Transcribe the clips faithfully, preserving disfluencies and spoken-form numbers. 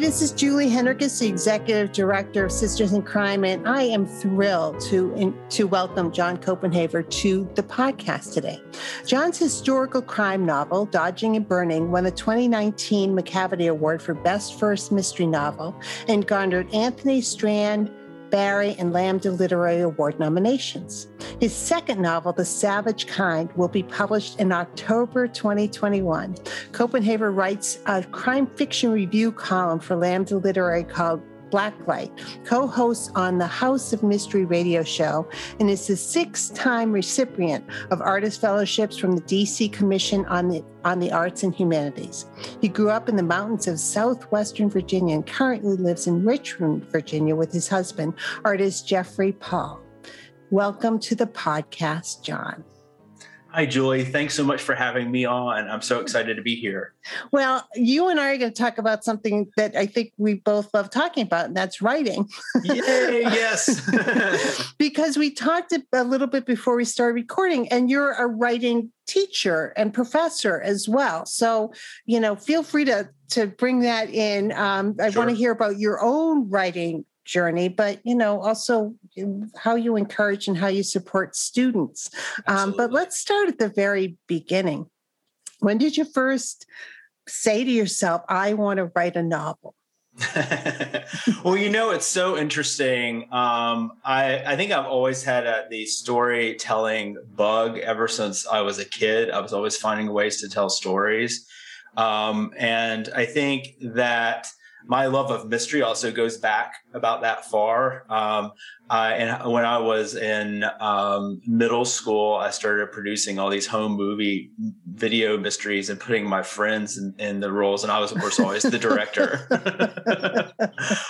This is Julie Henrikus, the Executive Director of Sisters in Crime, and I am thrilled to, in, to welcome John Copenhaver to the podcast today. John's historical crime novel, Dodging and Burning, won the twenty nineteen Macavity Award for Best First Mystery Novel and garnered Anthony, Strand, Barry, and Lambda Literary Award nominations. His second novel, The Savage Kind, will be published in October twenty twenty-one. Copenhaver writes a crime fiction review column for Lambda Literary called Blacklight, co-hosts on the House of Mystery Radio Show, and is the sixth-time recipient of artist fellowships from the D C Commission on the on the Arts and Humanities. He grew up in the mountains of southwestern Virginia and currently lives in Richmond, Virginia, with his husband, artist Jeffery Paul. Welcome to the podcast, John. Hi, Julie. Thanks so much for having me on. I'm so excited to be here. Well, you and I are going to talk about something that I think we both love talking about, and that's writing. Yay, yes. Because we talked a little bit before we started recording, and you're a writing teacher and professor as well. So, you know, feel free to, to bring that in. Um, I sure. want to hear about your own writing journey, but, you know, also how you encourage and how you support students. Um, but let's start at the very beginning. When did you first say to yourself, I want to write a novel? Well, you know, it's so interesting. Um, I, I think I've always had a, the storytelling bug ever since I was a kid. I was always finding ways to tell stories. Um, and I think that my love of mystery also goes back about that far. Um, uh, and when I was in um, middle school, I started producing all these home movie video mysteries and putting my friends in, in the roles. And I was, of course, always the director.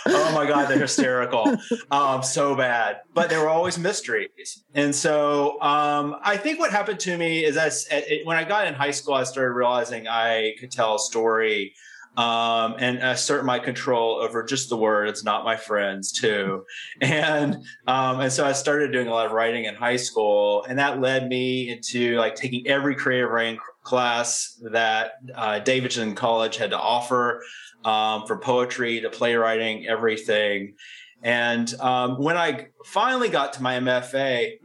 Oh, my God, they're hysterical. Um, so bad. But there were always mysteries. And so um, I think what happened to me is I, it, when I got in high school, I started realizing I could tell a story Um, and assert my control over just the words, not my friends too. And, um, and so I started doing a lot of writing in high school, and that led me into like taking every creative writing class that, uh, Davidson College had to offer, um, from poetry to playwriting, everything. And, um, when I finally got to my M F A,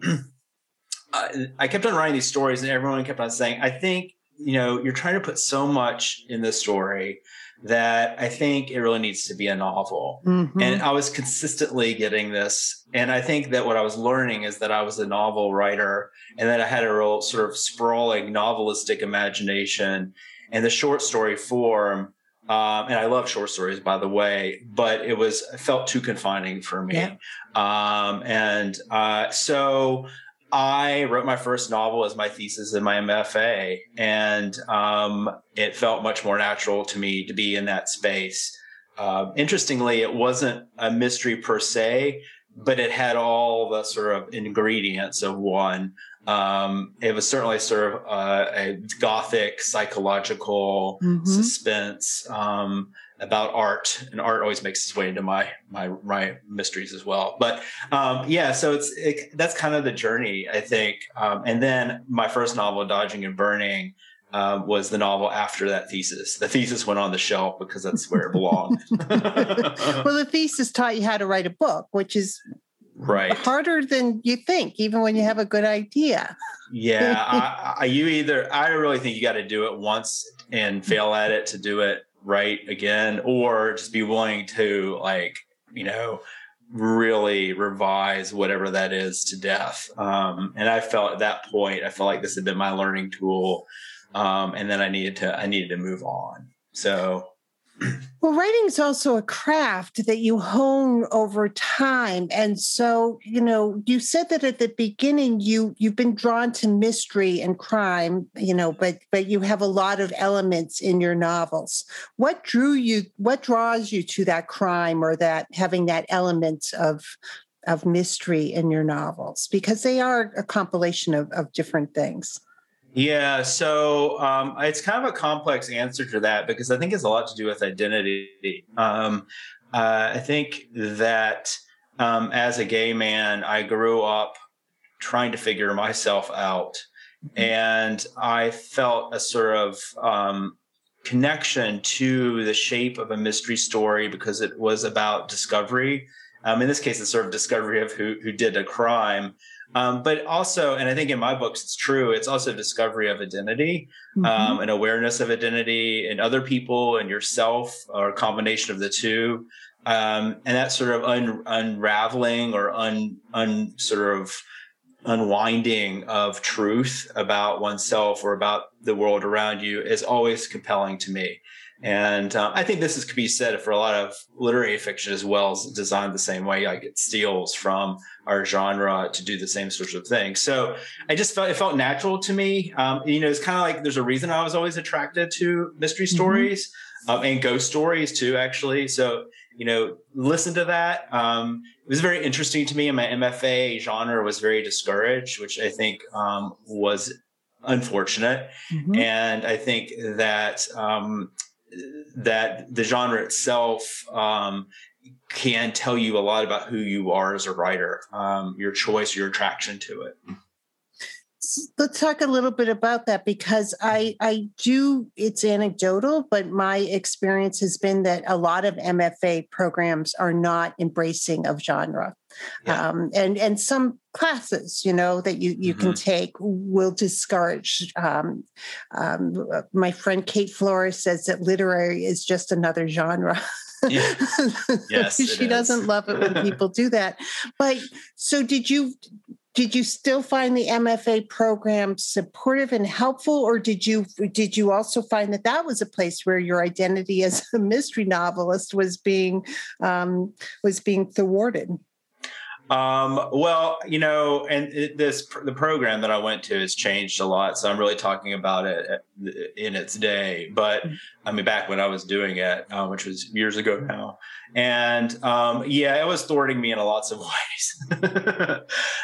I, I kept on writing these stories, and everyone kept on saying, I think, you know, you're trying to put so much in the story that I think it really needs to be a novel. Mm-hmm. And I was consistently getting this. And I think that what I was learning is that I was a novel writer, and that I had a real sort of sprawling novelistic imagination, and the short story form. Um, and I love short stories, by the way, but it was it felt too confining for me. Yeah. Um, and uh, so I wrote my first novel as my thesis in my M F A, and um, it felt much more natural to me to be in that space. Uh, interestingly, it wasn't a mystery per se, but it had all the sort of ingredients of one. Um, it was certainly sort of uh, a gothic, psychological mm-hmm. suspense um, about art, and art always makes its way into my my, my mysteries as well. But um, yeah, so it's it, that's kind of the journey, I think. Um, and then my first novel, Dodging and Burning, Uh, was the novel after that thesis. The thesis went on the shelf because that's where it belonged. Well, the thesis taught you how to write a book, which is right harder than you think, even when you have a good idea. Yeah, I, I, you either, I really think you got to do it once and fail at it to do it right again, or just be willing to, like, you know, really revise whatever that is to death. Um, and I felt at that point, I felt like this had been my learning tool. Um, and then I needed to, I needed to move on. So Well, writing's also a craft that you hone over time. And so, you know, you said that at the beginning, you, you've been drawn to mystery and crime, you know, but but you have a lot of elements in your novels. What drew you, what draws you to that crime or that having that element of of mystery in your novels? Because they are a compilation of, of different things. Yeah, so um, it's kind of a complex answer to that because I think it's a lot to do with identity. Um, uh, I think that um, as a gay man, I grew up trying to figure myself out, mm-hmm. and I felt a sort of um, connection to the shape of a mystery story because it was about discovery. Um, in this case, it's sort of discovery of who who did a crime. Um, but also, and I think in my books, it's true, it's also discovery of identity, mm-hmm. um, an awareness of identity in other people and yourself, or a combination of the two. Um, and that sort of un- unraveling or un, un sort of unwinding of truth about oneself or about the world around you is always compelling to me. And uh, I think this is, could be said for a lot of literary fiction as well, is designed the same way. Like it steals from our genre to do the same sorts of things. So I just felt it felt natural to me. Um, you know, it's kind of like there's a reason I was always attracted to mystery stories, mm-hmm. um, and ghost stories too, actually. So, you know, listen to that. Um, it was very interesting to me, and my M F A genre was very discouraged, which I think um, was unfortunate. Mm-hmm. And I think that... Um, that the genre itself um, can tell you a lot about who you are as a writer, um, your choice, your attraction to it. Let's talk a little bit about that, because I, I do, it's anecdotal, but my experience has been that a lot of M F A programs are not embracing of genre. Yeah. Um, and, and some classes, you know, that you, you mm-hmm. can take will discourage. Um, um, my friend Kate Flores says that literary is just another genre. Yeah. Yes, she doesn't is. Love it when people do that. But so did you, did you still find the M F A program supportive and helpful, or did you, did you also find that that was a place where your identity as a mystery novelist was being, um, was being thwarted? Um, well, you know, and it, this, the program that I went to has changed a lot. So I'm really talking about it in its day, but I mean, back when I was doing it, uh, which was years ago now. And, um, yeah, it was thwarting me in lots of ways.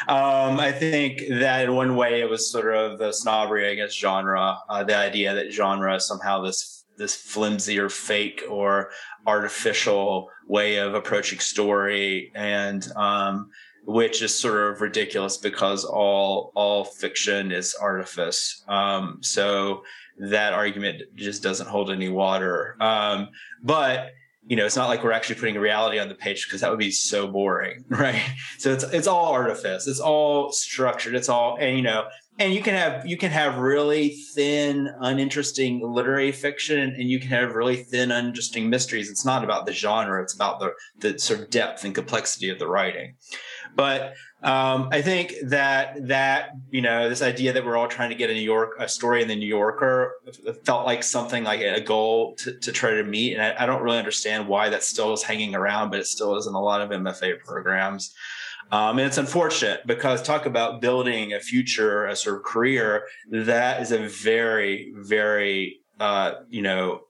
um, I think that in one way it was sort of the snobbery against genre, uh, the idea that genre is somehow this this flimsy or fake or artificial way of approaching story, and um, which is sort of ridiculous because all all fiction is artifice. Um, so that argument just doesn't hold any water. Um, but you know, it's not like we're actually putting reality on the page, because that would be so boring, right? So it's it's all artifice. It's all structured. It's all, and you know, and you can have you can have really thin, uninteresting literary fiction, and you can have really thin, uninteresting mysteries. It's not about the genre. It's about the the sort of depth and complexity of the writing. But um, I think that that you know, this idea that we're all trying to get a New York a story in the New Yorker felt like something like a goal to, to try to meet, and I, I don't really understand why that still is hanging around, but it still is in a lot of M F A programs. Um, and it's unfortunate, because talk about building a future, a sort of career, that is a very, very, uh, you know,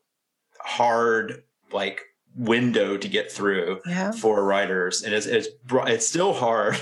hard, like, window to get through yeah. for writers. And it's, it's, it's still hard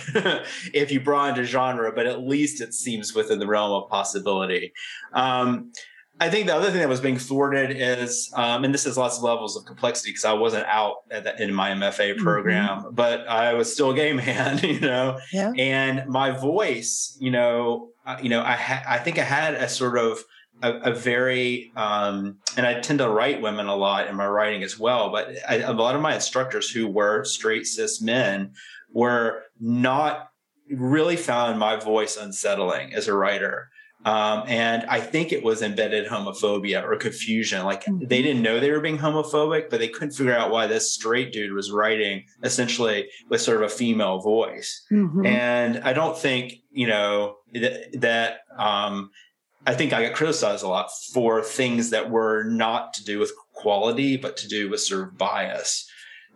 if you broaden into genre, but at least it seems within the realm of possibility. Um, I think the other thing that was being thwarted is, um, and this is lots of levels of complexity, because I wasn't out at the, in my M F A program, mm-hmm. but I was still a gay man, you know, yeah. and my voice, you know, uh, you know, I ha- I think I had a sort of a, a very, um, and I tend to write women a lot in my writing as well, but I, a lot of my instructors who were straight cis men were not really found my voice unsettling as a writer. Um, and I think it was embedded homophobia or confusion. Like mm-hmm. they didn't know they were being homophobic, but they couldn't figure out why this straight dude was writing essentially with sort of a female voice. Mm-hmm. And I don't think, you know, th- that, um, I think I got criticized a lot for things that were not to do with quality, but to do with sort of bias.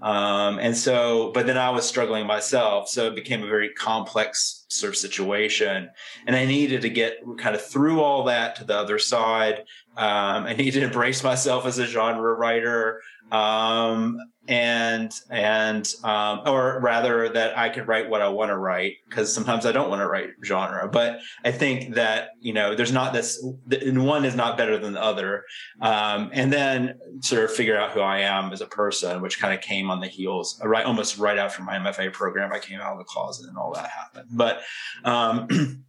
Um, and so, but then I was struggling myself. So it became a very complex sort of situation. And I needed to get kind of through all that to the other side. Um, I needed to embrace myself as a genre writer. Um, and, and, um, or rather that I could write what I want to write, because sometimes I don't want to write genre, but I think that, you know, there's not this, one is not better than the other. Um, and then sort of figure out who I am as a person, which kind of came on the heels, right, almost right after my M F A program. I came out of the closet and all that happened. But, um,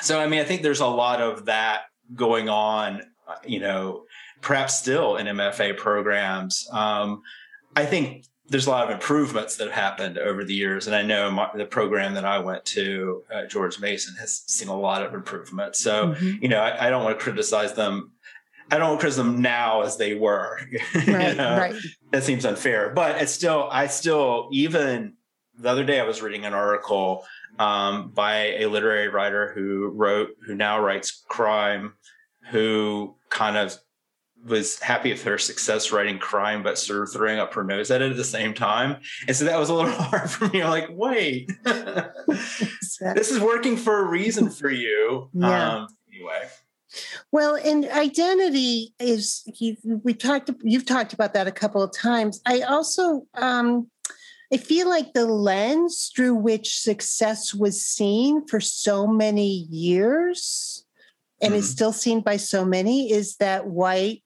so, I mean, I think there's a lot of that going on, you know, perhaps still in M F A programs. Um, I think there's a lot of improvements that have happened over the years. And I know my, the program that I went to, uh, George Mason, has seen a lot of improvements. So, mm-hmm. you know, I, I don't want to criticize them. I don't criticize them now as they were. Right, you know? Right. That seems unfair. But it's still, I still, even the other day I was reading an article um, by a literary writer who wrote, who now writes crime, who kind of was happy with her success writing crime, but sort of throwing up her nose at it at the same time. And so that was a little hard for me. I'm like, wait, this is working for a reason for you. Yeah. Um, anyway. Well, and identity is, you, we talked, you've talked about that a couple of times. I also, um, I feel like the lens through which success was seen for so many years, and mm-hmm. is still seen by so many, is that white,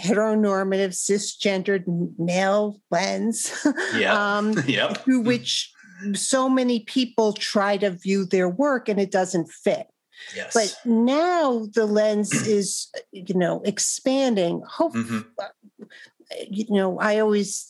heteronormative, cisgendered male lens, yep. um, yep. through which so many people try to view their work, and it doesn't fit. Yes. But now the lens is, you know, expanding. Hope, mm-hmm. you know, I always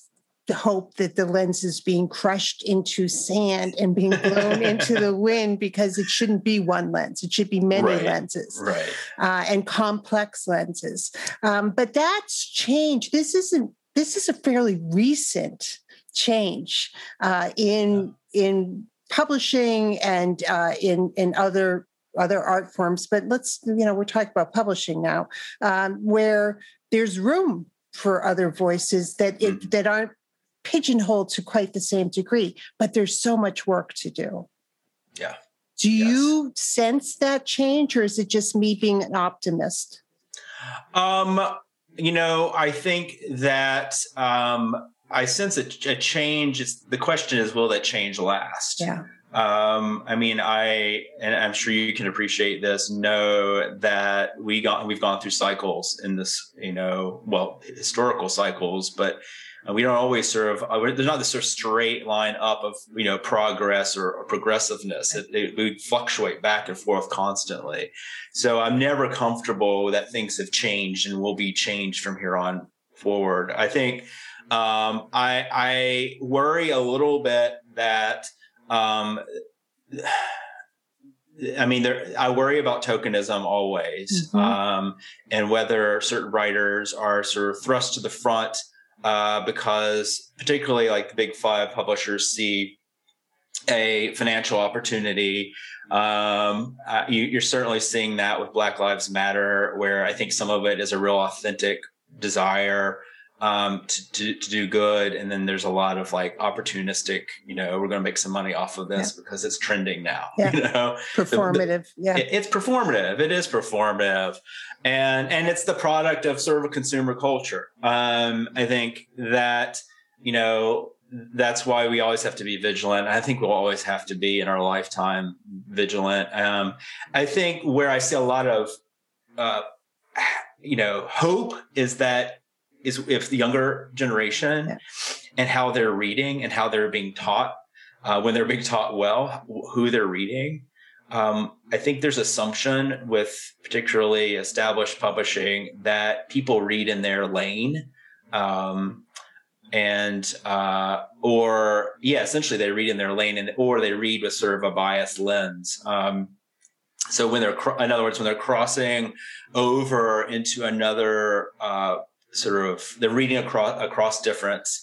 hope that the lens is being crushed into sand and being blown into the wind, because it shouldn't be one lens. It should be many right. lenses right. Uh, and complex lenses. Um, but that's changed. This isn't, this is a fairly recent change uh, in, in publishing and uh, in, in other, other art forms. But let's, you know, we're talking about publishing now, um, where there's room for other voices that it, mm-hmm. that aren't pigeonholed to quite the same degree, but there's so much work to do. Yeah. Do yes. you sense that change, or is it just me being an optimist? Um, you know, I think that um, I sense a, a change. It's, the question is, will that change last? Yeah. Um, I mean, I, and I'm sure you can appreciate this, know that we got, we've gone through cycles in this, you know, well, historical cycles, but we don't always sort of, there's not this sort of straight line up of, you know, progress or, or progressiveness. It, it, we fluctuate back and forth constantly. So I'm never comfortable that things have changed and will be changed from here on forward. I think, um, I, I worry a little bit that, um, I mean, there, I worry about tokenism always, mm-hmm. um, and whether certain writers are sort of thrust to the front, uh, because particularly like the big five publishers see a financial opportunity. Um, uh, you, you're certainly seeing that with Black Lives Matter, where I think some of it is a real authentic desire Um, to, to, to do good. And then there's a lot of like opportunistic, you know, we're going to make some money off of this yeah. because it's trending now, yeah. you know, performative. The, the, yeah. It, it's performative. It is performative. And, and it's the product of sort of a consumer culture. Um, I think that, you know, that's why we always have to be vigilant. I think we'll always have to be in our lifetime vigilant. Um, I think where I see a lot of, uh, you know, hope is that, is if the younger generation yeah. and how they're reading and how they're being taught, uh, when they're being taught well, who they're reading. Um, I think there's assumption with particularly established publishing that people read in their lane. Um, and, uh, or yeah, essentially they read in their lane and, or they read with sort of a biased lens. Um, so when they're, cr- in other words, when they're crossing over into another, uh, sort of the reading across across difference,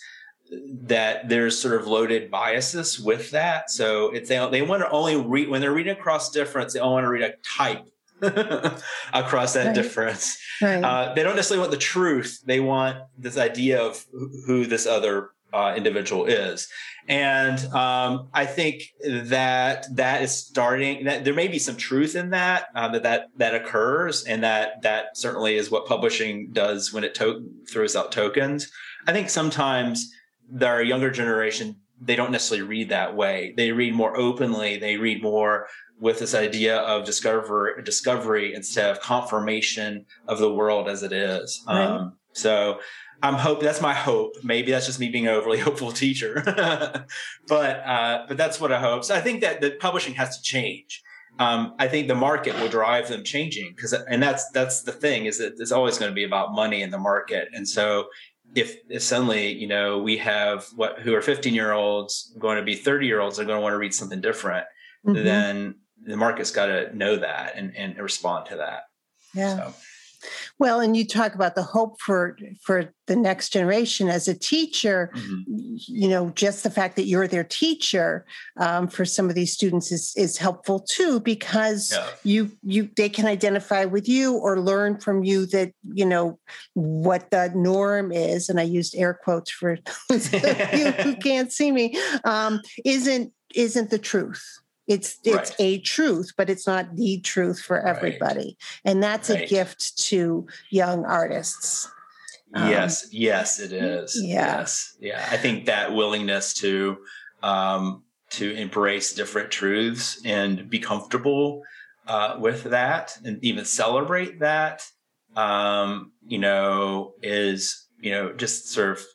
that there's sort of loaded biases with that. So it's, they, they want to only read when they're reading across difference, they only want to read a type across that right. difference. Right. Uh, they don't necessarily want the truth. They want this idea of who this other uh, individual is. And um, I think that that is starting, that there may be some truth in that, uh, that, that, that occurs. And that, that certainly is what publishing does when it to- throws out tokens. I think sometimes their younger generation, they don't necessarily read that way. They read more openly. They read more with this idea of discover, discovery instead of confirmation of the world as it is. Right. Um, so I'm hope that's my hope. Maybe that's just me being an overly hopeful teacher, but, uh, but that's what I hope. So I think that the publishing has to change. Um, I think the market will drive them changing because, and that's, that's the thing is that it's always going to be about money in the market. And so If, if suddenly, you know, we have what who are fifteen year olds going to be thirty year olds are going to want to read something different, mm-hmm. then the market's got to know that and, and respond to that. Yeah. So. Well, and you talk about the hope for, for the next generation as a teacher, mm-hmm. you know, just the fact that you're their teacher um, for some of these students is, is helpful too, because yeah. you, you, they can identify with you or learn from you that, you know, what the norm is. And I used air quotes for those of you who can't see me, um, isn't, isn't the truth. It's it's right. a truth, but it's not the truth for everybody. Right. And that's right. a gift to young artists. Yes, um, yes, it is. Yeah. Yes. Yeah. I think that willingness to um, to embrace different truths and be comfortable uh, with that and even celebrate that, um, you know, is, you know, just sort of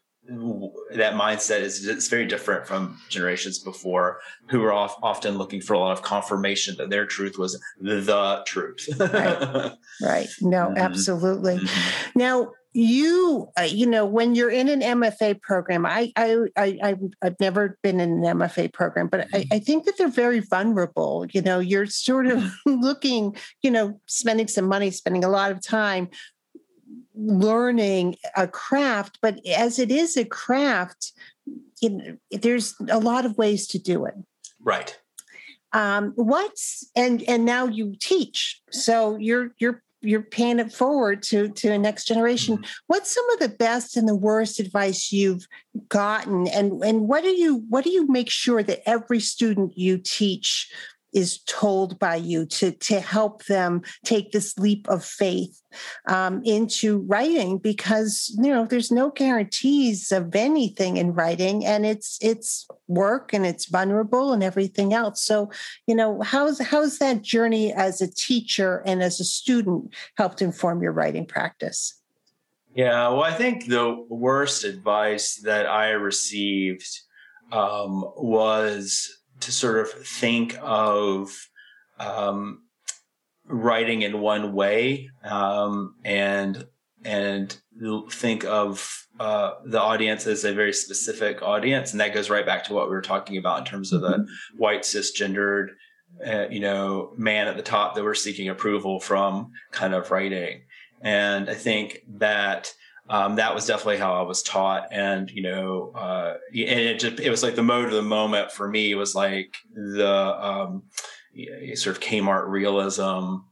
that mindset is it's very different from generations before who were off, often looking for a lot of confirmation that their truth was the, the truth. right. right. No, mm-hmm. absolutely. Mm-hmm. Now, you, uh, you know, when you're in an M F A program, I, I, I, I've never been in an M F A program, but I, I think that they're very vulnerable. You know, you're sort of looking, you know, spending some money, spending a lot of time learning a craft, but as it is a craft, it, there's a lot of ways to do it. Right. Um, what's and and now you teach, so you're you're you're paying it forward to to the next generation. Mm-hmm. What's some of the best and the worst advice you've gotten, and and what do you what do you make sure that every student you teach is told by you to, to help them take this leap of faith um, into writing, because, you know, there's no guarantees of anything in writing, and it's, it's work and it's vulnerable and everything else. So, you know, how's, how's that journey as a teacher and as a student helped inform your writing practice? Yeah. Well, I think the worst advice that I received um, was to sort of think of um, writing in one way um, and and think of uh, the audience as a very specific audience. And that goes right back to what we were talking about in terms of the white cisgendered, uh, you know, man at the top that we're seeking approval from kind of writing. And I think that Um, that was definitely how I was taught. And, you know, uh, and it just, it was like the mode of the moment for me was like the, um, sort of Kmart realism,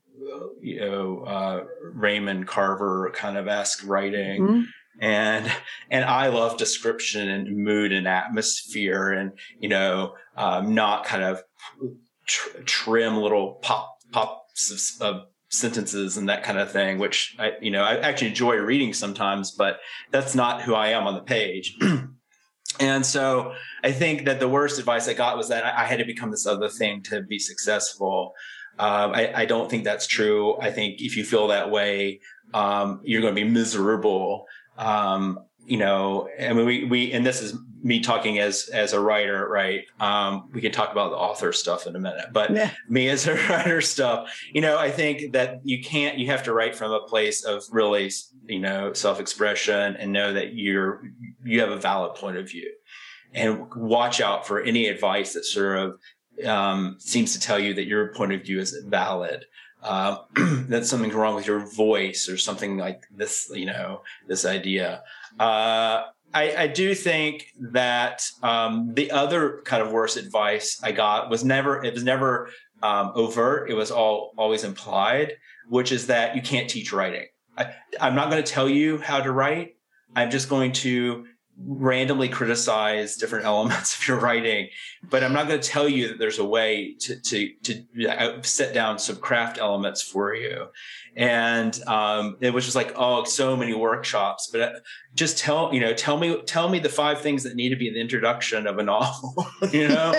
you know, uh, Raymond Carver kind of esque writing. Mm-hmm. And, and I love description and mood and atmosphere and, you know, um, not kind of tr- trim little pop, pops of, of sentences and that kind of thing, which I, you know, I actually enjoy reading sometimes, but that's not who I am on the page. And so I think that the worst advice I got was that I had to become this other thing to be successful. Um, I, I don't think that's true. I think if you feel that way, um, you're going to be miserable. Um, you know, I mean, we, we, and this is me talking as, as a writer, right? Um, we can talk about the author stuff in a minute, but yeah. me as a writer stuff, you know, I think that you can't, you have to write from a place of really, you know, self-expression and know that you're, you have a valid point of view, and watch out for any advice that sort of, um, seems to tell you that your point of view isn't valid. Um, uh, that something's wrong with your voice or something like this, you know, this idea, uh, I, I do think that um, the other kind of worst advice I got was never, it was never um, overt. It was all always implied, which is that you can't teach writing. I, I'm not going to tell you how to write. I'm just going to randomly criticize different elements of your writing, but I'm not going to tell you that there's a way to to to set down some craft elements for you. And um, it was just like, oh, so many workshops. But just tell you know, tell me tell me the five things that need to be in the introduction of a novel, you know,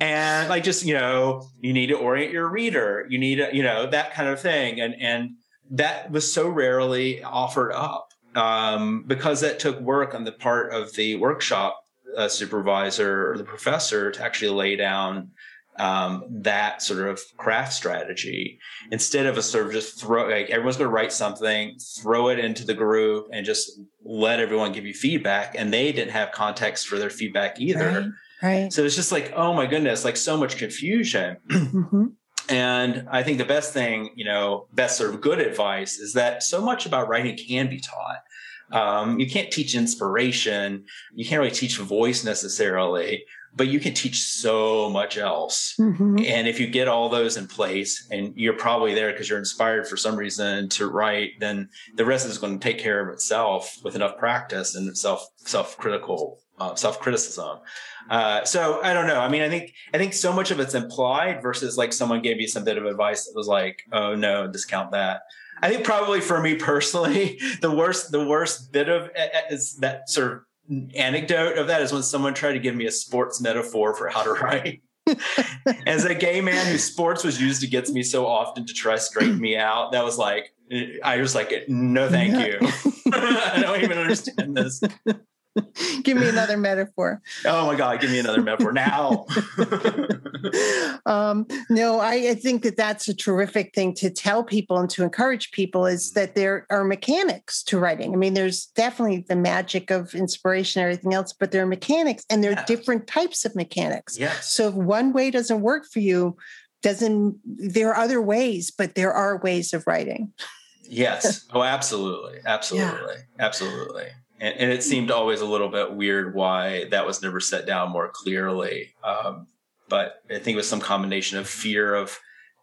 and like just you know, you need to orient your reader, you need to, you know that kind of thing, and and that was so rarely offered up. Um, because that took work on the part of the workshop uh, supervisor or the professor to actually lay down um, that sort of craft strategy instead of a sort of just throw, like everyone's going to write something, throw it into the group and just let everyone give you feedback. And they didn't have context for their feedback either. Right. Right. So it's just like, oh my goodness, like so much confusion. Mm-hmm. And I think the best thing, you know, best sort of good advice is that so much about writing can be taught. Um, you can't teach inspiration. You can't really teach voice necessarily, but you can teach so much else. Mm-hmm. And if you get all those in place and you're probably there because you're inspired for some reason to write, then the rest is going to take care of itself with enough practice and self, self-critical Uh, self-criticism. Uh, so I don't know. I mean, I think, I think so much of it's implied versus like someone gave you some bit of advice that was like, oh no, discount that. I think probably for me personally, the worst, the worst bit of is that sort of anecdote of that is when someone tried to give me a sports metaphor for how to write. As a gay man whose sports was used against me so often to try to straighten me out, that was like, I was like, no, thank you. I don't even understand this. Give me another metaphor. Oh my God, give me another metaphor now. um, no, I, I think that that's a terrific thing to tell people and to encourage people is that there are mechanics to writing. I mean, there's definitely the magic of inspiration and everything else, but there are mechanics and there are yeah. different types of mechanics. Yes. So if one way doesn't work for you, doesn't there are other ways, but there are ways of writing. Yes. Oh, absolutely. Absolutely. Yeah. Absolutely. And, and it seemed always a little bit weird why that was never set down more clearly. Um, but I think it was some combination of fear of,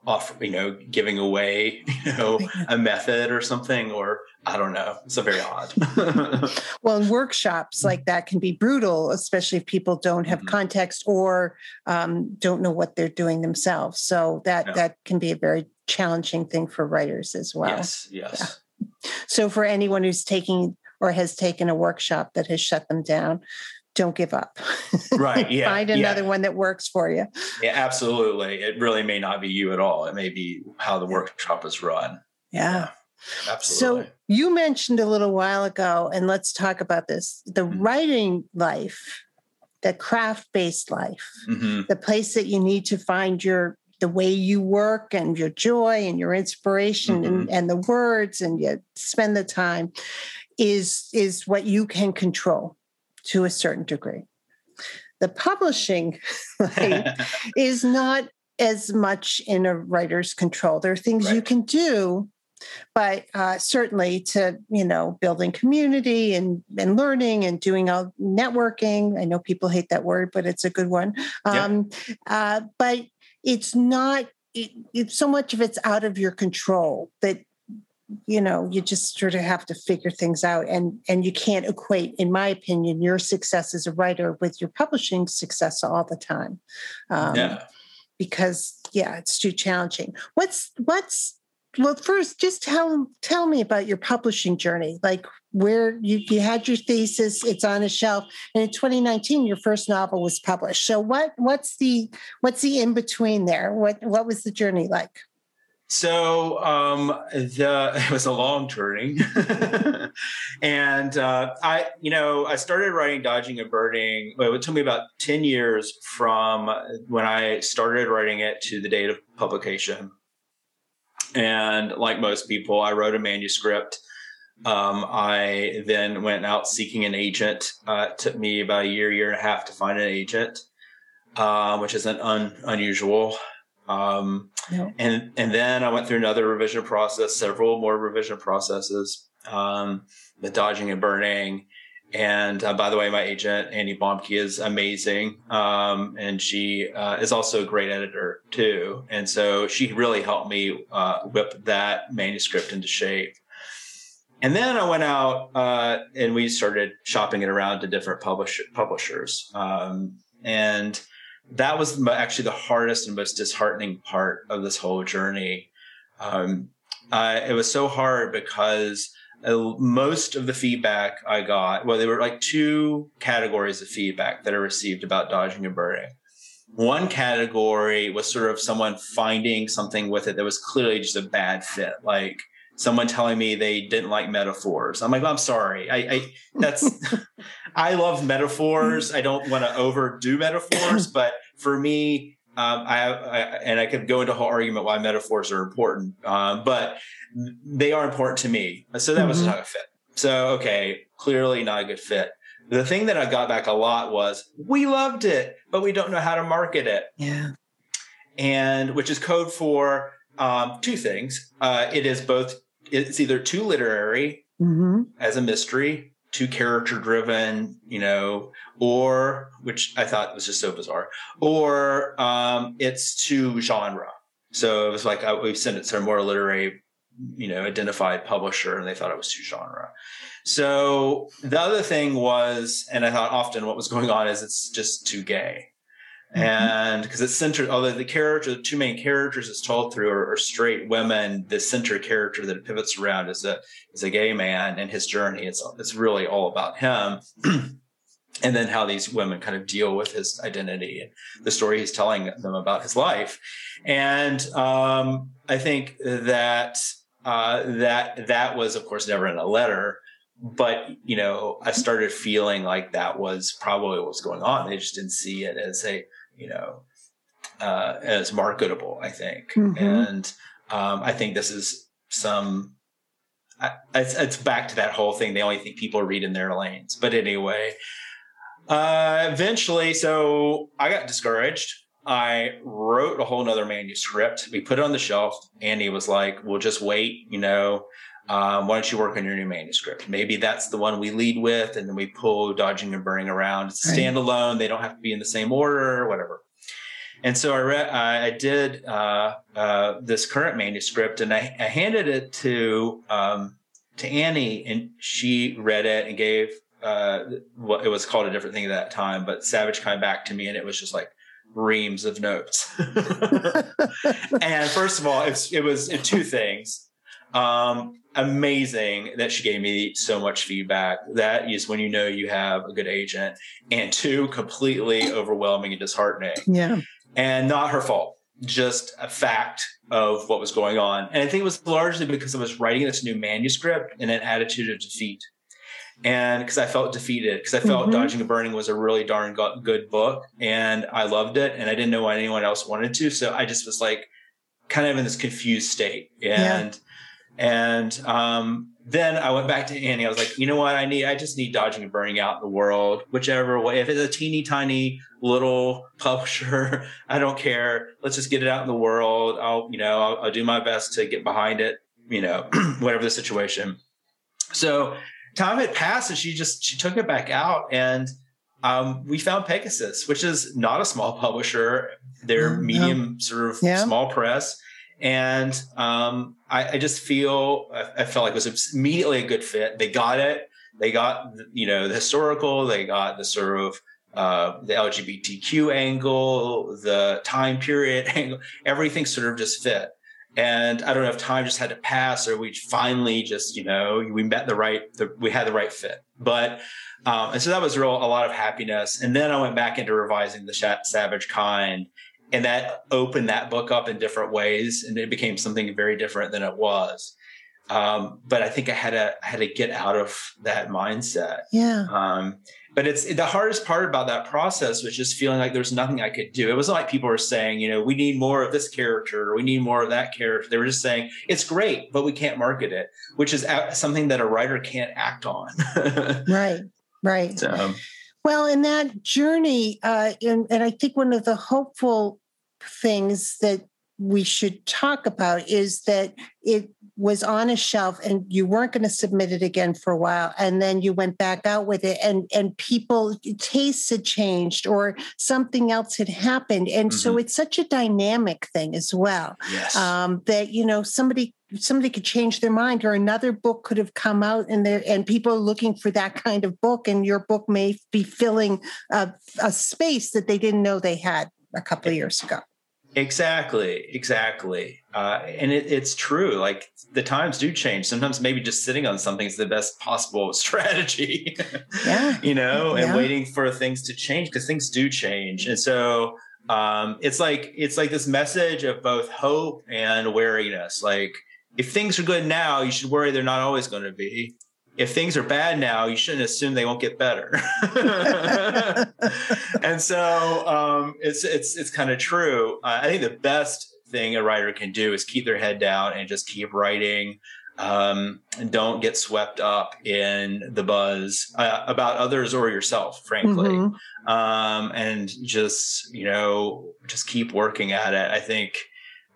off, you know, giving away, you know, a method or something, or I don't know. It's a very odd. Well, in workshops like that can be brutal, especially if people don't have mm-hmm. context or um, don't know what they're doing themselves. So that, yeah. that can be a very challenging thing for writers as well. Yes, yes. Yeah. So for anyone who's taking... or has taken a workshop that has shut them down, don't give up. Right. Yeah. Find another yeah. one that works for you. Yeah, absolutely. It really may not be you at all. It may be how the workshop is run. Yeah. yeah absolutely. So you mentioned a little while ago, and let's talk about this, the mm-hmm. writing life, the craft-based life, mm-hmm. the place that you need to find your the way you work and your joy and your inspiration mm-hmm. and, and the words and you spend the time is, is what you can control to a certain degree. The publishing life is not as much in a writer's control. There are things right. you can do, but uh, certainly to, you know, building community and, and learning and doing all networking. I know people hate that word, but it's a good one. Um, yep. uh, but It's not it, it, so much of it's out of your control that, you know, you just sort of have to figure things out. And, and you can't equate, in my opinion, your success as a writer with your publishing success all the time. Um, yeah. Because, yeah, it's too challenging. What's, what's, well, first, just tell, tell me about your publishing journey. Like where you, you had your thesis, it's on a shelf. And in twenty nineteen, your first novel was published. So what, what's the, what's the in-between there? What, what was the journey like? So um, the, it was a long journey. and uh, I, you know, I started writing Dodging and Burning. It took me about ten years from when I started writing it to the date of publication. And like most people, I wrote a manuscript. Um, I then went out seeking an agent. Uh, it took me about a year, year and a half to find an agent, uh, which isn't un- unusual. Um, no. And and then I went through another revision process, several more revision processes, um, the Dodging and Burning. And uh, by the way, my agent, Annie Baumke, is amazing. Um, and she uh, is also a great editor, too. And so she really helped me uh, whip that manuscript into shape. And then I went out uh, and we started shopping it around to different publish- publishers. Um, and that was actually the hardest and most disheartening part of this whole journey. Um, uh, it was so hard because most of the feedback I got, well, there were like two categories of feedback that I received about Dodging and Burning. One category was sort of someone finding something with it that was clearly just a bad fit. Like someone telling me they didn't like metaphors. I'm like, well, I'm sorry. I, I that's, I love metaphors. I don't want to overdo metaphors, but for me, Um, I, I and I could go into a whole argument why metaphors are important, um, but they are important to me. So that mm-hmm. was not a fit. So, okay, clearly not a good fit. The thing that I got back a lot was, we loved it, but we don't know how to market it. Yeah. And which is code for um, two things. Uh, it is both, it's either too literary mm-hmm. as a mystery, too character driven, you know, or which I thought was just so bizarre, or um, it's too genre. So it was like, I, we sent it to a more literary, you know, identified publisher and they thought it was too genre. So the other thing was, and I thought often what was going on is it's just too gay. Mm-hmm. And because it's centered, although the character, the two main characters it's told through are, are straight women, the center character that it pivots around is a is a gay man and his journey. It's it's really all about him, and then how these women kind of deal with his identity and the story he's telling them about his life. And um, I think that uh, that that was, of course, never in a letter. But, you know, I started feeling like that was probably what was going on. They just didn't see it as a, you know, uh, as marketable, I think. Mm-hmm. And um, I think this is some, I, it's, it's back to that whole thing. They only think people read in their lanes. But anyway, uh, eventually, so I got discouraged. I wrote a whole nother manuscript. We put it on the shelf. Andy was like, we'll just wait, you know. Um, why don't you work on your new manuscript? Maybe that's the one we lead with, and then we pull Dodging and Burning around. It's right. Standalone; they don't have to be in the same order, or whatever. And so I read, I did uh, uh, this current manuscript, and I, I handed it to um, to Annie, and she read it and gave uh, what it was called a different thing at that time, but Savage Kind back to me, and it was just like reams of notes. And first of all, it's, it was it, two things. Um, amazing that she gave me so much feedback. That is when you know you have a good agent. And two, completely overwhelming and disheartening. Yeah. And not her fault, just a fact of what was going on. And I think it was largely because I was writing this new manuscript in an attitude of defeat. And because I felt defeated, because I felt mm-hmm. Dodging and Burning was a really darn go- good book. And I loved it. And I didn't know why anyone else wanted to. So I just was like kind of in this confused state. And yeah. And um, then I went back to Annie. I was like, you know what? I need, I just need Dodging and Burning out in the world, whichever way. If it's a teeny tiny little publisher, I don't care. Let's just get it out in the world. I'll, you know, I'll, I'll do my best to get behind it, you know, whatever the situation. So time had passed and she just, she took it back out and um, we found Pegasus, which is not a small publisher. They're mm-hmm. medium sort of yeah. small press. And um, I, I just feel, I, I felt like it was immediately a good fit. They got it. They got, you know, the historical, they got the sort of uh, the L G B T Q angle, the time period angle, everything sort of just fit. And I don't know if time just had to pass or we finally just, you know, we met the right, the, we had the right fit. But, um, and so that was real, a lot of happiness. And then I went back into revising the Savage Kind. And that opened that book up in different ways, and it became something very different than it was. Um, but I think I had to I had to get out of that mindset. Yeah. Um, but it's the hardest part about that process was just feeling like there's nothing I could do. It wasn't like people were saying, you know, we need more of this character, or we need more of that character. They were just saying it's great, but we can't market it, which is something that a writer can't act on. Right. Right. So. Well, in that journey, uh, and, and I think one of the hopeful things that we should talk about is that it was on a shelf and you weren't going to submit it again for a while. And then you went back out with it and, and people tastes had changed or something else had happened. And mm-hmm. so it's such a dynamic thing as well, yes. um, that, you know, somebody, somebody could change their mind or another book could have come out and there, and people are looking for that kind of book. And your book may be filling a, a space that they didn't know they had a couple of years ago. Exactly, exactly. Uh, and it, it's true. Like the times do change. Sometimes maybe just sitting on something is the best possible strategy, yeah. you know, yeah. and waiting for things to change because things do change. And so um, it's like it's like this message of both hope and wariness. Like if things are good now, you should worry they're not always going to be. If things are bad now, you shouldn't assume they won't get better. And so um, it's it's it's kind of true. Uh, I think the best thing a writer can do is keep their head down and just keep writing, um, and don't get swept up in the buzz uh, about others or yourself, frankly. Mm-hmm. Um, and just you know just keep working at it. I think.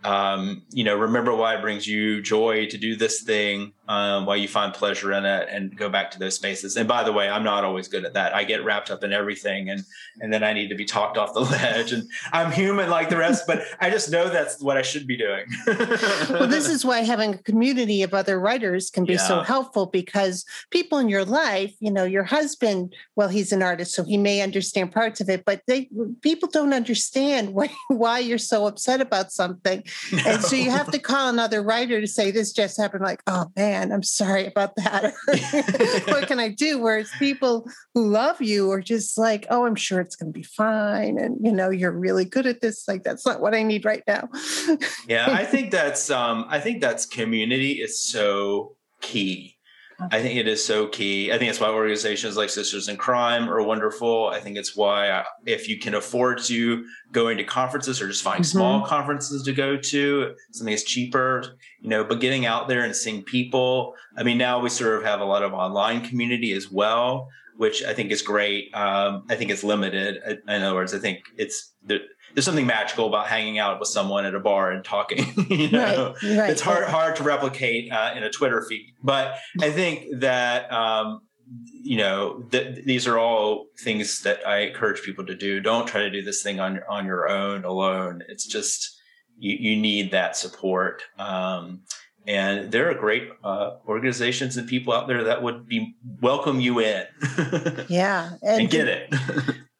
Um, you know, remember why it brings you joy to do this thing, um, why you find pleasure in it, and go back to those spaces. And by the way, I'm not always good at that. I get wrapped up in everything and, and then I need to be talked off the ledge, and I'm human like the rest, but I just know that's what I should be doing. Well, this is why having a community of other writers can be yeah. so helpful, because people in your life, you know, your husband, well, he's an artist, so he may understand parts of it, but they, people don't understand why, why you're so upset about something. No. And so you have to call another writer to say, this just happened. Like, oh man, I'm sorry about that. What can I do? Whereas people who love you are just like, oh, I'm sure it's going to be fine. And, you know, you're really good at this. Like, that's not what I need right now. Yeah. I think that's, um, I think that's community is so key. I think it is so key. I think it's why organizations like Sisters in Crime are wonderful. I think it's why if you can afford to going to conferences or just find mm-hmm. small conferences to go to, something that's cheaper, you know, but getting out there and seeing people. I mean, now we sort of have a lot of online community as well, which I think is great. Um, I think it's limited. In other words, I think it's there, there's something magical about hanging out with someone at a bar and talking. You know, right, right, it's hard right. hard to replicate uh, in a Twitter feed. But I think that um, you know th- these are all things that I encourage people to do. Don't try to do this thing on on your own alone. It's just you you need that support. Um, And there are great uh, organizations and people out there that would be welcome you in. yeah. And, and get it.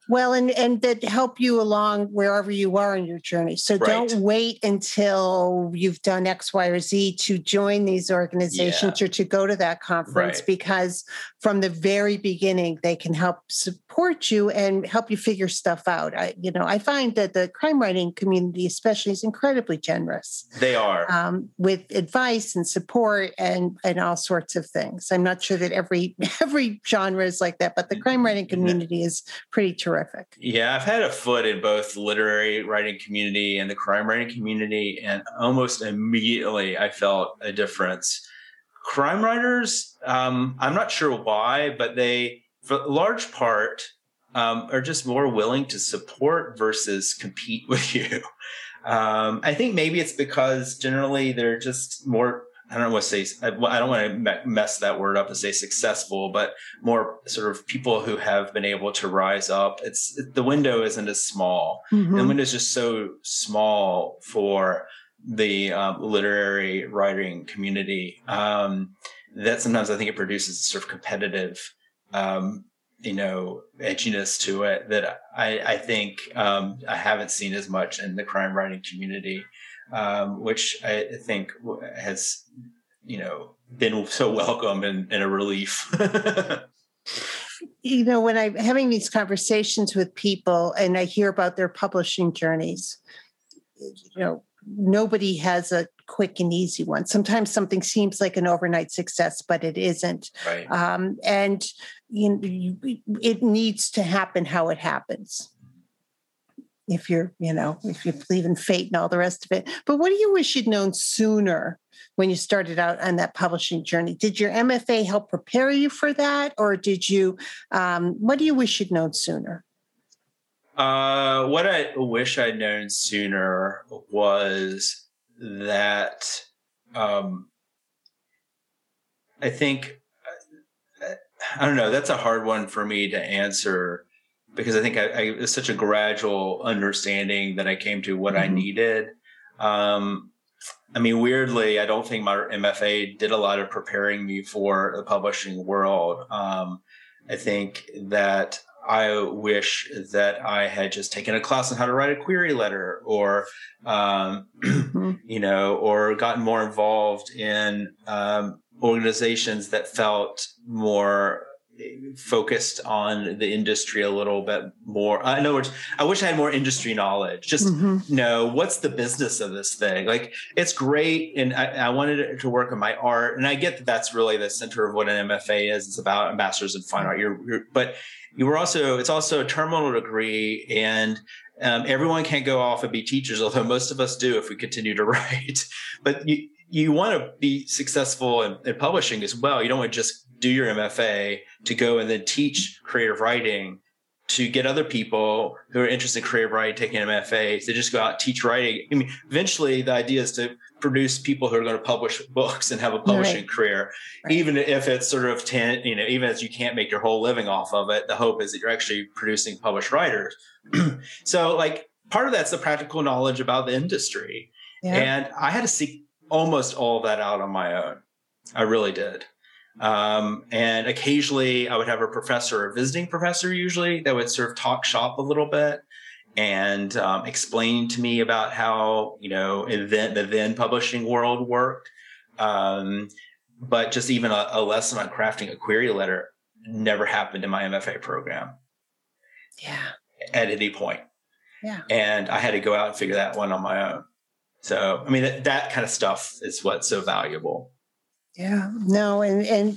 Well, and, and that help you along wherever you are in your journey. So right. don't wait until you've done X, Y, or Z to join these organizations yeah. or to go to that conference, right. because from the very beginning, they can help support you and help you figure stuff out. I, you know, I find that the crime writing community especially is incredibly generous. They are. Um, with advice and support and, and all sorts of things. I'm not sure that every, every genre is like that, but the crime writing community yeah. is pretty terrific. Yeah, I've had a foot in both the literary writing community and the crime writing community, and almost immediately I felt a difference. Crime writers, um, I'm not sure why, but they, for the large part, um, are just more willing to support versus compete with you. Um, I think maybe it's because generally they're just more, I don't want to say, I don't want to mess that word up and say successful, but more sort of people who have been able to rise up. It's the window isn't as small. Mm-hmm. The window is just so small for the um, literary writing community um, that sometimes I think it produces a sort of competitive, um, you know, edginess to it that I, I think um, I haven't seen as much in the crime writing community. Um, which I think has, you know, been so welcome and, and a relief. You know, when I'm having these conversations with people and I hear about their publishing journeys, you know, nobody has a quick and easy one. Sometimes something seems like an overnight success, but it isn't. Right. Um, and you know, it needs to happen how it happens. If you're, you know, if you believe in fate and all the rest of it. But what do you wish you'd known sooner when you started out on that publishing journey? Did your M F A help prepare you for that? Or did you, um, what do you wish you'd known sooner? Uh, what I wish I'd known sooner was that um, I think, I don't know, that's a hard one for me to answer, because I think I, I, it's such a gradual understanding that I came to what mm-hmm. I needed. Um, I mean, weirdly, I don't think my M F A did a lot of preparing me for the publishing world. Um, I think that I wish that I had just taken a class on how to write a query letter, or, um, mm-hmm. you know, or gotten more involved in um, organizations that felt more focused on the industry a little bit more. In other words, I wish I had more industry knowledge. Just mm-hmm. know what's the business of this thing. Like, it's great, and I, I wanted to work on my art, and I get that that's really the center of what an M F A is. It's about a master's in fine art. You're, you're but you were also it's also a terminal degree, and um, everyone can't go off and be teachers, although most of us do if we continue to write. But you you want to be successful in, in publishing as well. You don't want to just do your M F A to go and then teach creative writing, to get other people who are interested in creative writing taking M F As to just go out and teach writing. I mean, eventually the idea is to produce people who are going to publish books and have a publishing right. career, right. even if it's sort of ten, you know, even if you can't make your whole living off of it, the hope is that you're actually producing published writers. So like, part of that's the practical knowledge about the industry. Yeah. And I had to seek almost all that out on my own. I really did. Um, and occasionally I would have a professor, a visiting professor usually, that would sort of talk shop a little bit and um, explain to me about how, you know, then, the then publishing world worked. Um, but just even a, a lesson on crafting a query letter never happened in my M F A program. Yeah. At any point. Yeah. And I had to go out and figure that one on my own. So, I mean, that, that kind of stuff is what's so valuable. Yeah, no, and and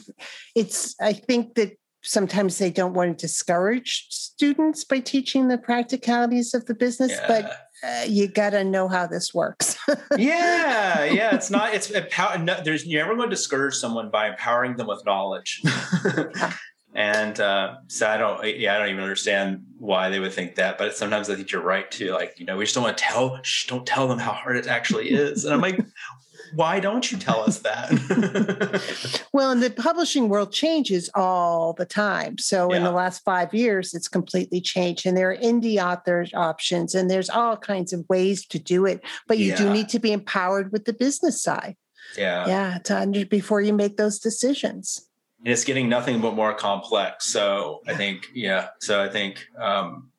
it's, I think that sometimes they don't want to discourage students by teaching the practicalities of the business, yeah. but uh, you got to know how this works. yeah, yeah, it's not, it's, empower, no, there's, you're never going to discourage someone by empowering them with knowledge. yeah. And uh, so I don't, yeah, I don't even understand why they would think that, but sometimes I think you're right too. Like, you know, we just don't want to tell, shh, don't tell them how hard it actually is. And I'm like, why don't you tell us that? Well, and the publishing world changes all the time. So yeah. in the last five years, it's completely changed. And there are indie authors options, and there's all kinds of ways to do it. But you yeah. do need to be empowered with the business side. Yeah. Yeah. To under, before you make those decisions. And it's getting nothing but more complex. So yeah. I think, yeah. So I think, um,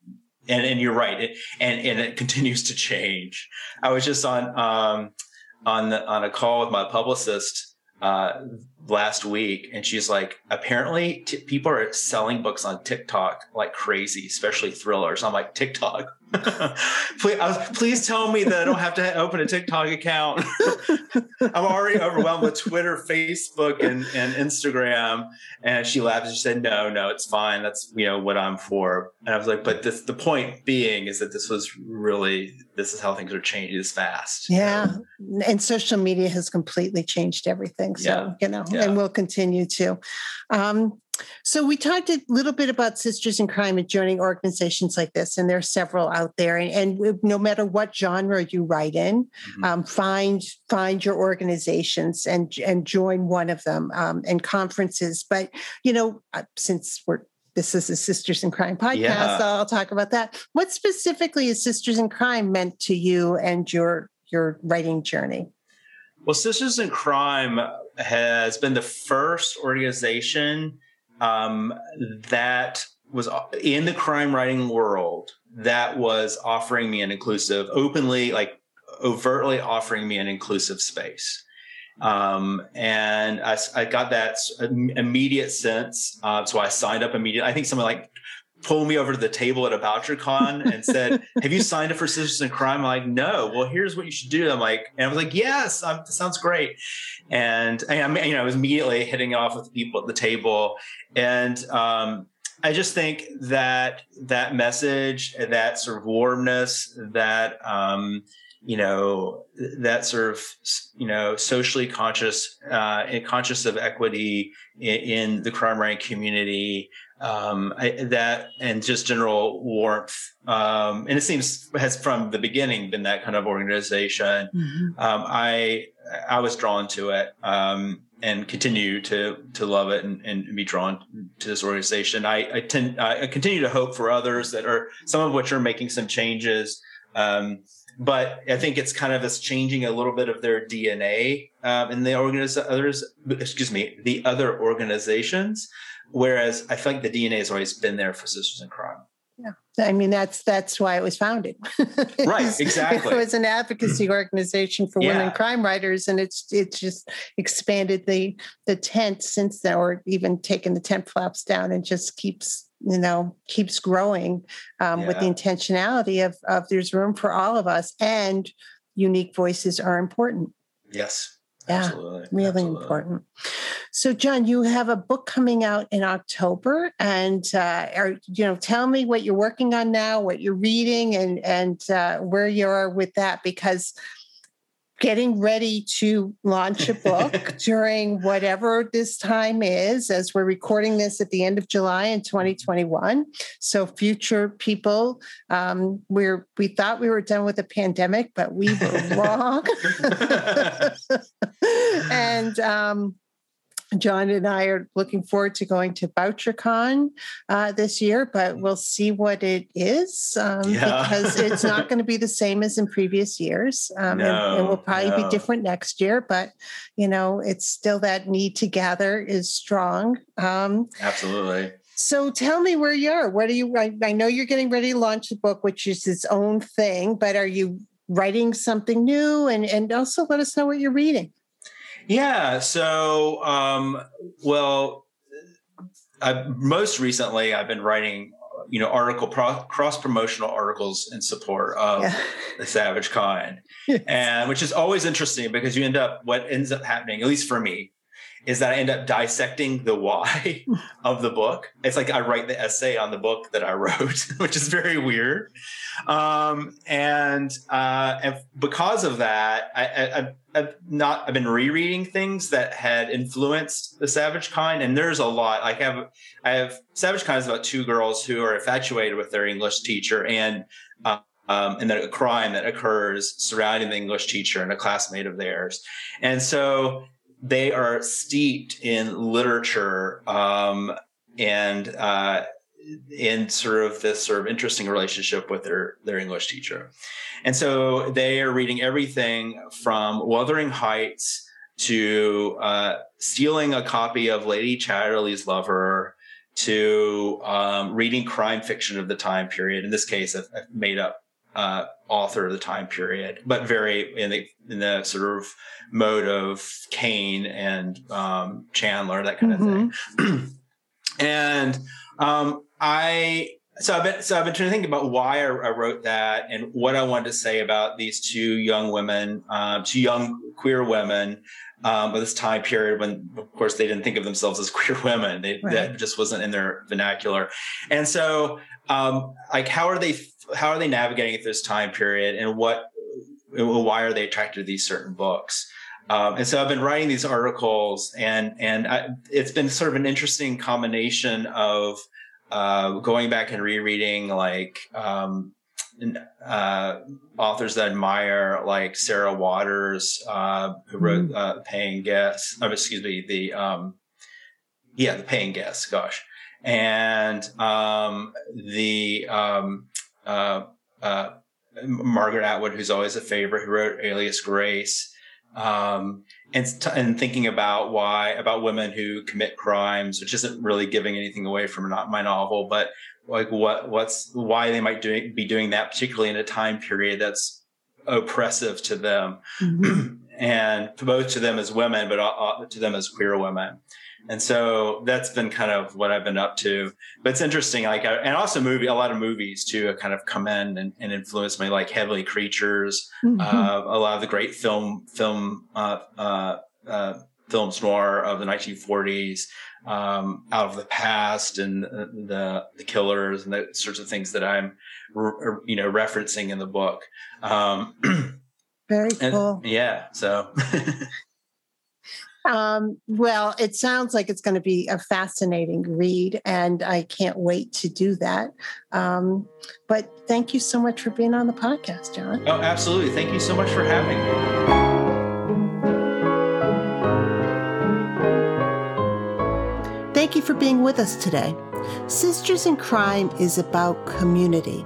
and, and you're right. It, and, and it continues to change. I was just on, um, on the, on a call with my publicist uh, last week. And she's like, apparently t- people are selling books on TikTok like crazy, especially thrillers. I'm like, TikTok? please, I was, please tell me that I don't have to ha- open a TikTok account. I'm already overwhelmed with Twitter, Facebook, and, and Instagram. And she laughed and she said, no, no, it's fine. That's, you know, what I'm for. And I was like, but this, the point being is that this was really, this is how things are changing as fast. Yeah. You know? And social media has completely changed everything. So, yeah. you know, yeah. and we'll continue to. Um, So we talked a little bit about Sisters in Crime and joining organizations like this, and there are several out there. And, and no matter what genre you write in, mm-hmm. um, find find your organizations and and join one of them um, and conferences. But, you know, since we're this is a Sisters in Crime podcast, yeah. so I'll talk about that. What specifically is Sisters in Crime meant to you and your your writing journey? Well, Sisters in Crime has been the first organization Um, that was in the crime writing world that was offering me an inclusive, openly, like overtly offering me an inclusive space. Um, and I, I got that immediate sense. Uh, so I signed up immediately. I think someone like pulled me over to the table at a Bouchercon and said, have you signed up for Sisters in Crime? I'm like, no, well, here's what you should do. I'm like, and I was like, yes, I'm, that sounds great. And, and I, you know, I was immediately hitting it off with the people at the table. And um, I just think that that message, that sort of warmness, that, um, you know, that sort of, you know, socially conscious uh, and conscious of equity in, in the crime writing community, um, I, that and just general warmth. Um, and it seems has from the beginning been that kind of organization. Mm-hmm. Um, I I was drawn to it um, and continue to to love it and, and be drawn to this organization. I, I tend I continue to hope for others that are, some of which are making some changes. Um, But I think it's kind of it's changing a little bit of their D N A um, in the organiz- others, excuse me, the other organizations. Whereas I think the D N A has always been there for Sisters in Crime. Yeah, I mean that's that's why it was founded. Right, exactly. It was an advocacy organization for yeah. women crime writers, and it's it's just expanded the the tent since then, or even taken the tent flaps down, and just keeps. you know, keeps growing um, yeah. with the intentionality of, of there's room for all of us, and unique voices are important. Yes, yeah, absolutely. Really absolutely. important. So, John, you have a book coming out in October, and, uh, are, you know, tell me what you're working on now, what you're reading, and, and uh, where you are with that, because getting ready to launch a book during whatever this time is, as we're recording this at the end of July in twenty twenty-one. So future people, um, we're, we thought we were done with the pandemic, but we were wrong. And, um, John and I are looking forward to going to Bouchercon uh, this year, but we'll see what it is um, yeah. because it's not going to be the same as in previous years. Um, no, and, and we'll probably no. be different next year, but, you know, it's still that need to gather is strong. Um, Absolutely. So tell me where you are. What are you? I, I know you're getting ready to launch the book, which is its own thing, but are you writing something new? And, and also let us know what you're reading. Yeah. So, um, well, I, most recently I've been writing, you know, article pro- cross-promotional articles in support of yeah. The Savage Kind, yes. and which is always interesting because you end up, what ends up happening, at least for me, is that I end up dissecting the why of the book. It's like I write the essay on the book that I wrote, which is very weird. Um, and uh, and because of that, I, I, I've not I've been rereading things that had influenced The Savage Kind, and there's a lot. Like I have I have Savage Kind is about two girls who are infatuated with their English teacher, and uh, Um, and then a crime that occurs surrounding the English teacher and a classmate of theirs, and so. They are steeped in literature um, and uh, in sort of this sort of interesting relationship with their, their English teacher. And so they are reading everything from Wuthering Heights to uh, stealing a copy of Lady Chatterley's Lover to um, reading crime fiction of the time period. In this case, I've, I've made up. Uh, author of the time period, but very in the in the sort of mode of Kane and um, Chandler, that kind mm-hmm. of thing. and um, I so I've been so I've been trying to think about why I, I wrote that and what I wanted to say about these two young women, uh, two young queer women um, of this time period when, of course, they didn't think of themselves as queer women. They, right. That just wasn't in their vernacular, and so um, like how are they? How are they navigating this time period, and what, why are they attracted to these certain books? Um, and so I've been writing these articles, and and I, it's been sort of an interesting combination of uh, going back and rereading like um, uh, authors that I admire, like Sarah Waters, uh, who wrote mm-hmm. uh, "Paying Guest." Oh, excuse me, the um, yeah, the Paying Guest. Gosh, and um, the. Um, Uh, uh, Margaret Atwood, who's always a favorite, who wrote Alias Grace, um, and t- and thinking about why about women who commit crimes, which isn't really giving anything away from not my novel, but like what what's why they might do, be doing that, particularly in a time period that's oppressive to them, mm-hmm. and both to them as women, but uh, to them as queer women. And so that's been kind of what I've been up to, but it's interesting. Like, I, and also movie, a lot of movies too, have kind of come in and, and influenced me, like Heavenly Creatures, mm-hmm. uh, a lot of the great film, film, uh, uh, uh, films noir of the nineteen forties, um, Out of the Past, and the, the Killers, and the sorts of things that I'm, you know, referencing in the book. Um, Very cool. And, yeah. So. um, well, it sounds like it's going to be a fascinating read, and I can't wait to do that. Um, but thank you so much for being on the podcast, John. Oh, absolutely. Thank you so much for having me. Thank you for being with us today. Sisters in Crime is about community.